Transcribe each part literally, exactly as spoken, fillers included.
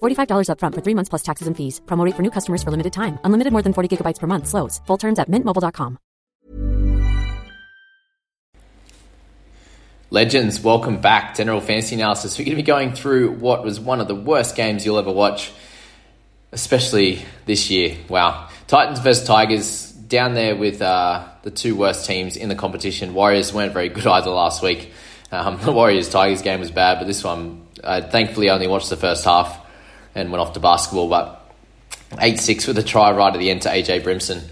forty-five dollars up front for three months plus taxes and fees. Promo rate for new customers for limited time. Unlimited more than forty gigabytes per month slows. Full terms at mint mobile dot com. Legends, welcome back to N R L Fantasy Analysis. We're going to be going through what was one of the worst games you'll ever watch, especially this year. Wow. Titans versus Tigers, down there with uh, the two worst teams in the competition. Warriors weren't very good either last week. Um, the Warriors-Tigers game was bad, but this one, I thankfully only watched the first half and went off to basketball, but eight six with a try right at the end to A J Brimson.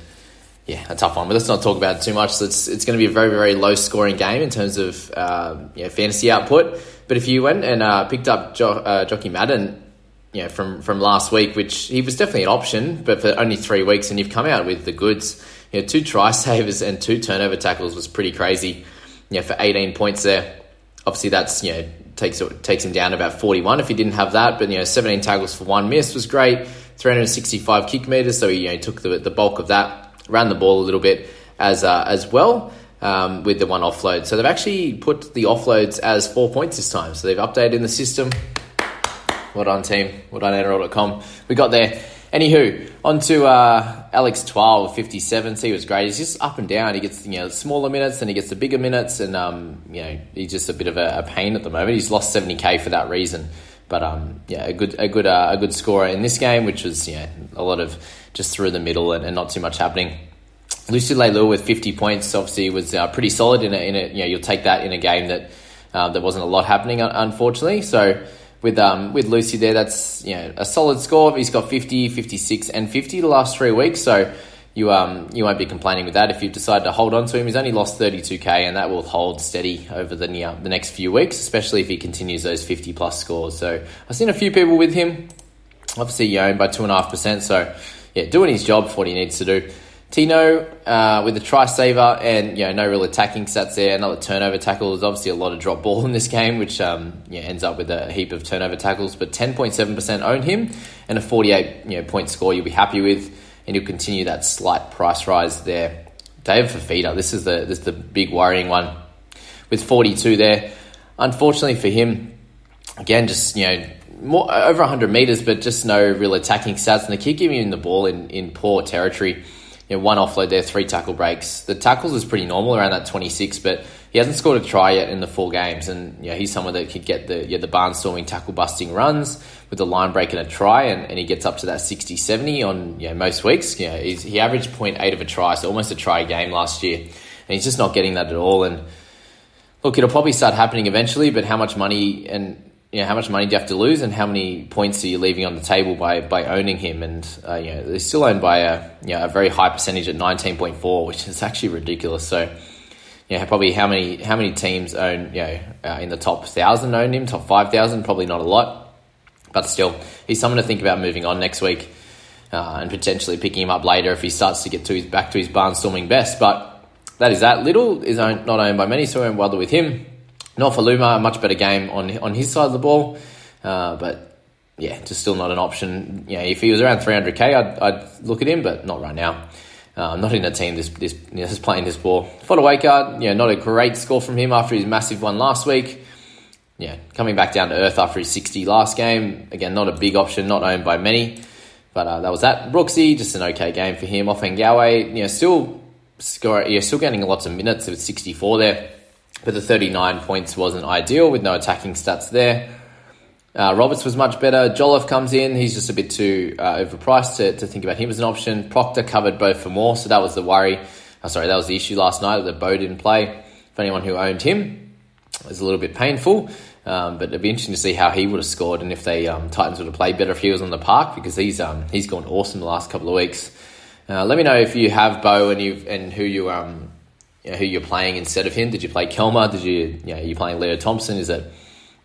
Yeah, a tough one, but let's not talk about it too much. So it's it's going to be a very, very low-scoring game in terms of uh, you know, fantasy output. But if you went and uh, picked up jo- uh, Jockey Madden you know, from, from last week, which he was definitely an option, but for only three weeks, and you've come out with the goods. You know, two try savers and two turnover tackles was pretty crazy. You know, for eighteen points there, obviously that's, you know, takes takes him down about forty-one if he didn't have that. But, you know, seventeen tackles for one miss was great. three hundred sixty-five kick meters, so he you know, took the, the bulk of that. Ran the ball a little bit as uh, as well um, with the one offload. So they've actually put the offloads as four points this time. So they've updated the system. Well done, team. Well done, N R L dot com. We got there. Anywho, on to uh, Alex twelve, fifty-seven. So he was great. He's just up and down. He gets you know smaller minutes, then he gets the bigger minutes, and um, you know he's just a bit of a, a pain at the moment. He's lost seventy K for that reason. But um, yeah, a good a good uh, a good scorer in this game, which was you know, a lot of just through the middle and, and not too much happening. Lucy Leilua with fifty points obviously was uh, pretty solid in a, in a you know you'll take that in a game that uh, there wasn't a lot happening unfortunately. So. With um with Lucy there, that's you know a solid score. He's got fifty, fifty-six, and fifty the last three weeks, so you um you won't be complaining with that if you decide to hold on to him. He's only lost thirty-two K, and that will hold steady over the near, the next few weeks, especially if he continues those fifty-plus scores. So I've seen a few people with him. Obviously, you own by two point five percent, so yeah, doing his job for what he needs to do. Tino uh, with a try saver and you know no real attacking stats there. Another turnover tackle. There's obviously a lot of drop ball in this game, which um, yeah, ends up with a heap of turnover tackles. But ten point seven percent own him, and a forty-eight you know point score you'll be happy with, and you'll continue that slight price rise there. David Fafita, this is the this is the big worrying one with forty-two there. Unfortunately for him, again just you know more over one hundred meters, but just no real attacking stats, and they keep giving him the ball in, in poor territory. You know, one offload there, three tackle breaks. The tackles is pretty normal around that twenty-six, but he hasn't scored a try yet in the four games. And you know, he's someone that could get the yeah, the barnstorming tackle busting runs with a line break and a try, and, and he gets up to that sixty seventy on you know, most weeks. You know, he's, he averaged zero point eight of a try, so almost a try a game last year. And he's just not getting that at all. And look, it'll probably start happening eventually, but how much money and you know, how much money do you have to lose, and how many points are you leaving on the table by, by owning him? And uh, you know, they're still owned by a you know, a very high percentage at nineteen point four, which is actually ridiculous. So, you know, probably how many how many teams own you know uh, in the top one thousand own him, top five thousand? Probably not a lot, but still, he's someone to think about moving on next week uh, and potentially picking him up later if he starts to get to his back to his barnstorming best. But that is that. Little is owned, not owned by many, so I won't bother with him. Nofaluma, a much better game on on his side of the ball, uh, but yeah, just still not an option. You know, if he was around three hundred K, I'd, I'd look at him, but not right now. Uh, not in a team that's this, this, you know, playing this ball. Fodawaker, you know, not a great score from him after his massive one last week. Yeah, coming back down to earth after his sixty last game. Again, not a big option, not owned by many. But uh, that was that. Brooksy, just an okay game for him. Ofengawe, you know, still score, you're still getting lots of minutes with sixty-four there. But the thirty-nine points wasn't ideal with no attacking stats there. Uh, Roberts was much better. Jolliffe comes in. He's just a bit too uh, overpriced to, to think about him as an option. Proctor covered both for more, so that was the worry. Oh, sorry, that was the issue last night that Bo didn't play. For anyone who owned him, it was a little bit painful. Um, but it'd be interesting to see how he would have scored and if the um, Titans would have played better if he was on the park, because he's um, he's gone awesome the last couple of weeks. Uh, let me know if you have Bo and you and who you um you know, who you're playing instead of him. Did you play Kelmer? Did you you know, are you playing Leo Thompson? Is it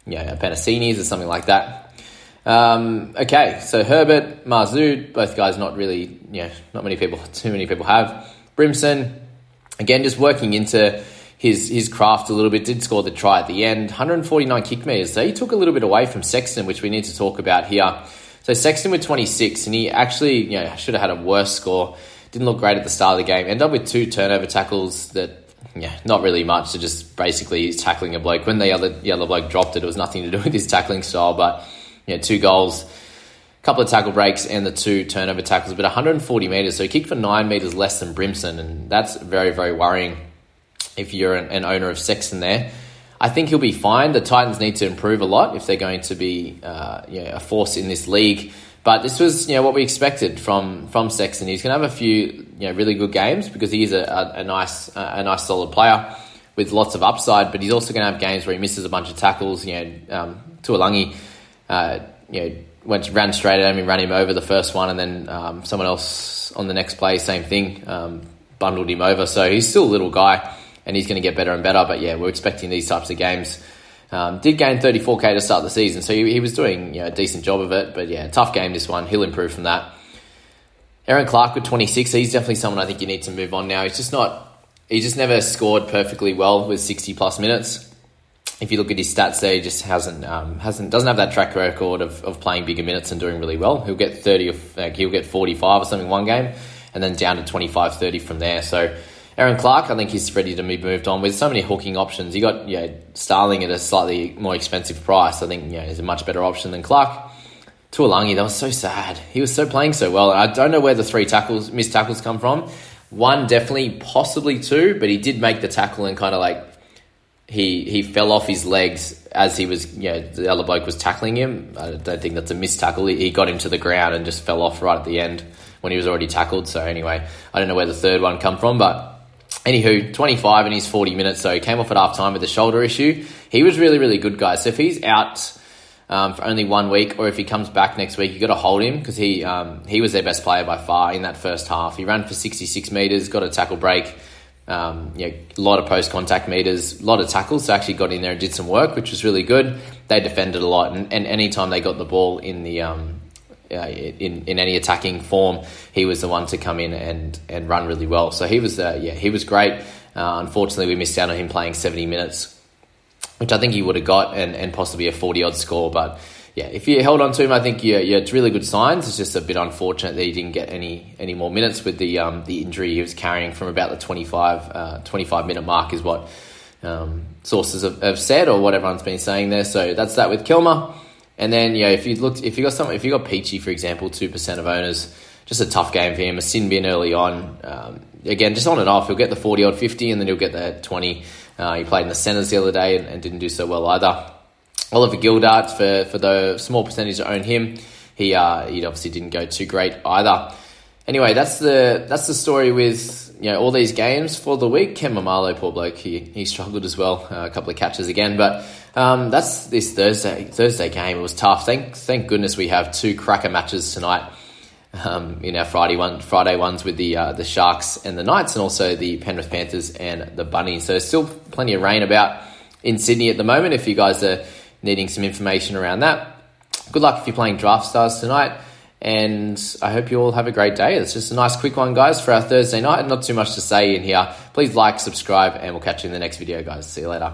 yeah, Panasini's or something like that. Um, okay, so Herbert, Marzud, both guys not really, you know, not many people, too many people have. Brimson, again, just working into his his craft a little bit, did score the try at the end. one hundred forty-nine kick meters, so he took a little bit away from Sexton, which we need to talk about here. So Sexton with twenty-six, and he actually, you know, should have had a worse score. Didn't look great at the start of the game. Ended up with two turnover tackles that, yeah, not really much. So just basically tackling a bloke. When the other, the other bloke dropped it, it was nothing to do with his tackling style. But, yeah, two goals, a couple of tackle breaks and the two turnover tackles. But one hundred forty metres, so he kicked for nine metres less than Brimson. And that's very, very worrying if you're an, an owner of Sexton there. I think he'll be fine. The Titans need to improve a lot if they're going to be uh, yeah, a force in this league. But this was, you know, what we expected from, from Sexton. He's going to have a few, you know, really good games because he is a, a, a nice a nice solid player with lots of upside. But he's also going to have games where he misses a bunch of tackles. You know, um, Tuolangi, uh, you know, went ran straight at him and ran him over the first one, and then um, someone else on the next play, same thing, um, bundled him over. So he's still a little guy, and he's going to get better and better. But yeah, we're expecting these types of games. Um, did gain thirty-four K to start the season, so he, he was doing, you know, a decent job of it. But yeah, tough game this one. He'll improve from that. Aaron Clark with twenty-six. He's definitely someone I think you need to move on now. He's just not. He just never scored perfectly well with sixty plus minutes. If you look at his stats there, he just hasn't um, hasn't doesn't have that track record of, of playing bigger minutes and doing really well. He'll get thirty, or, like, he'll get forty-five or something one game, and then down to twenty-five, thirty from there. So Aaron Clark, I think he's ready to be moved on with so many hooking options. You got, you know, Starling at a slightly more expensive price. I think, you know, he's a much better option than Clark. Tuolangi, that was so sad. He was so playing so well. And I don't know where the three tackles, missed tackles come from. One definitely, possibly two, but he did make the tackle and kind of like he he fell off his legs as he was, you know, the other bloke was tackling him. I don't think that's a missed tackle. He got him to the ground and just fell off right at the end when he was already tackled. So anyway, I don't know where the third one come from, but anywho, twenty-five in his forty minutes, so he came off at half-time with a shoulder issue. He was really, really good, guys. So if he's out um, for only one week or if he comes back next week, you got to hold him because he um, he was their best player by far in that first half. He ran for sixty-six metres, got a tackle break, um, you know, a lot of post-contact metres, a lot of tackles, so actually got in there and did some work, which was really good. They defended a lot, and, and any time they got the ball in the um, Uh, in, in any attacking form, he was the one to come in and, and run really well. So he was, uh, yeah, he was great. Uh, unfortunately, we missed out on him playing seventy minutes, which I think he would have got and, and possibly a forty-odd score. But, yeah, if you held on to him, I think yeah, yeah, it's really good signs. It's just a bit unfortunate that he didn't get any any more minutes with the um, the injury he was carrying from about the twenty-five, uh, twenty-five-minute mark is what um, sources have, have said or what everyone's been saying there. So that's that with Kilmer. And then, you know, if you looked, if you got some, if you got Peachy, for example, two percent of owners, just a tough game for him. A sin bin early on, um, again, just on and off. He'll get the forty odd fifty, and then he'll get the twenty. Uh, he played in the centres the other day and, and didn't do so well either. Oliver Gildart for for the small percentage to own him, he uh, he obviously didn't go too great either. Anyway, that's the that's the story with, you know, all these games for the week. Ken Mamalo, poor bloke, he he struggled as well. Uh, a couple of catches again, but. Um, that's this Thursday Thursday game. It was tough. Thank thank goodness we have two cracker matches tonight. Um, in our Friday one Friday ones with the uh, the Sharks and the Knights, and also the Penrith Panthers and the Bunnies. So there's still plenty of rain about in Sydney at the moment. If you guys are needing some information around that, good luck if you're playing Draft Stars tonight. And I hope you all have a great day. It's just a nice quick one, guys, for our Thursday night. Not too much to say in here. Please like, subscribe, and we'll catch you in the next video, guys. See you later.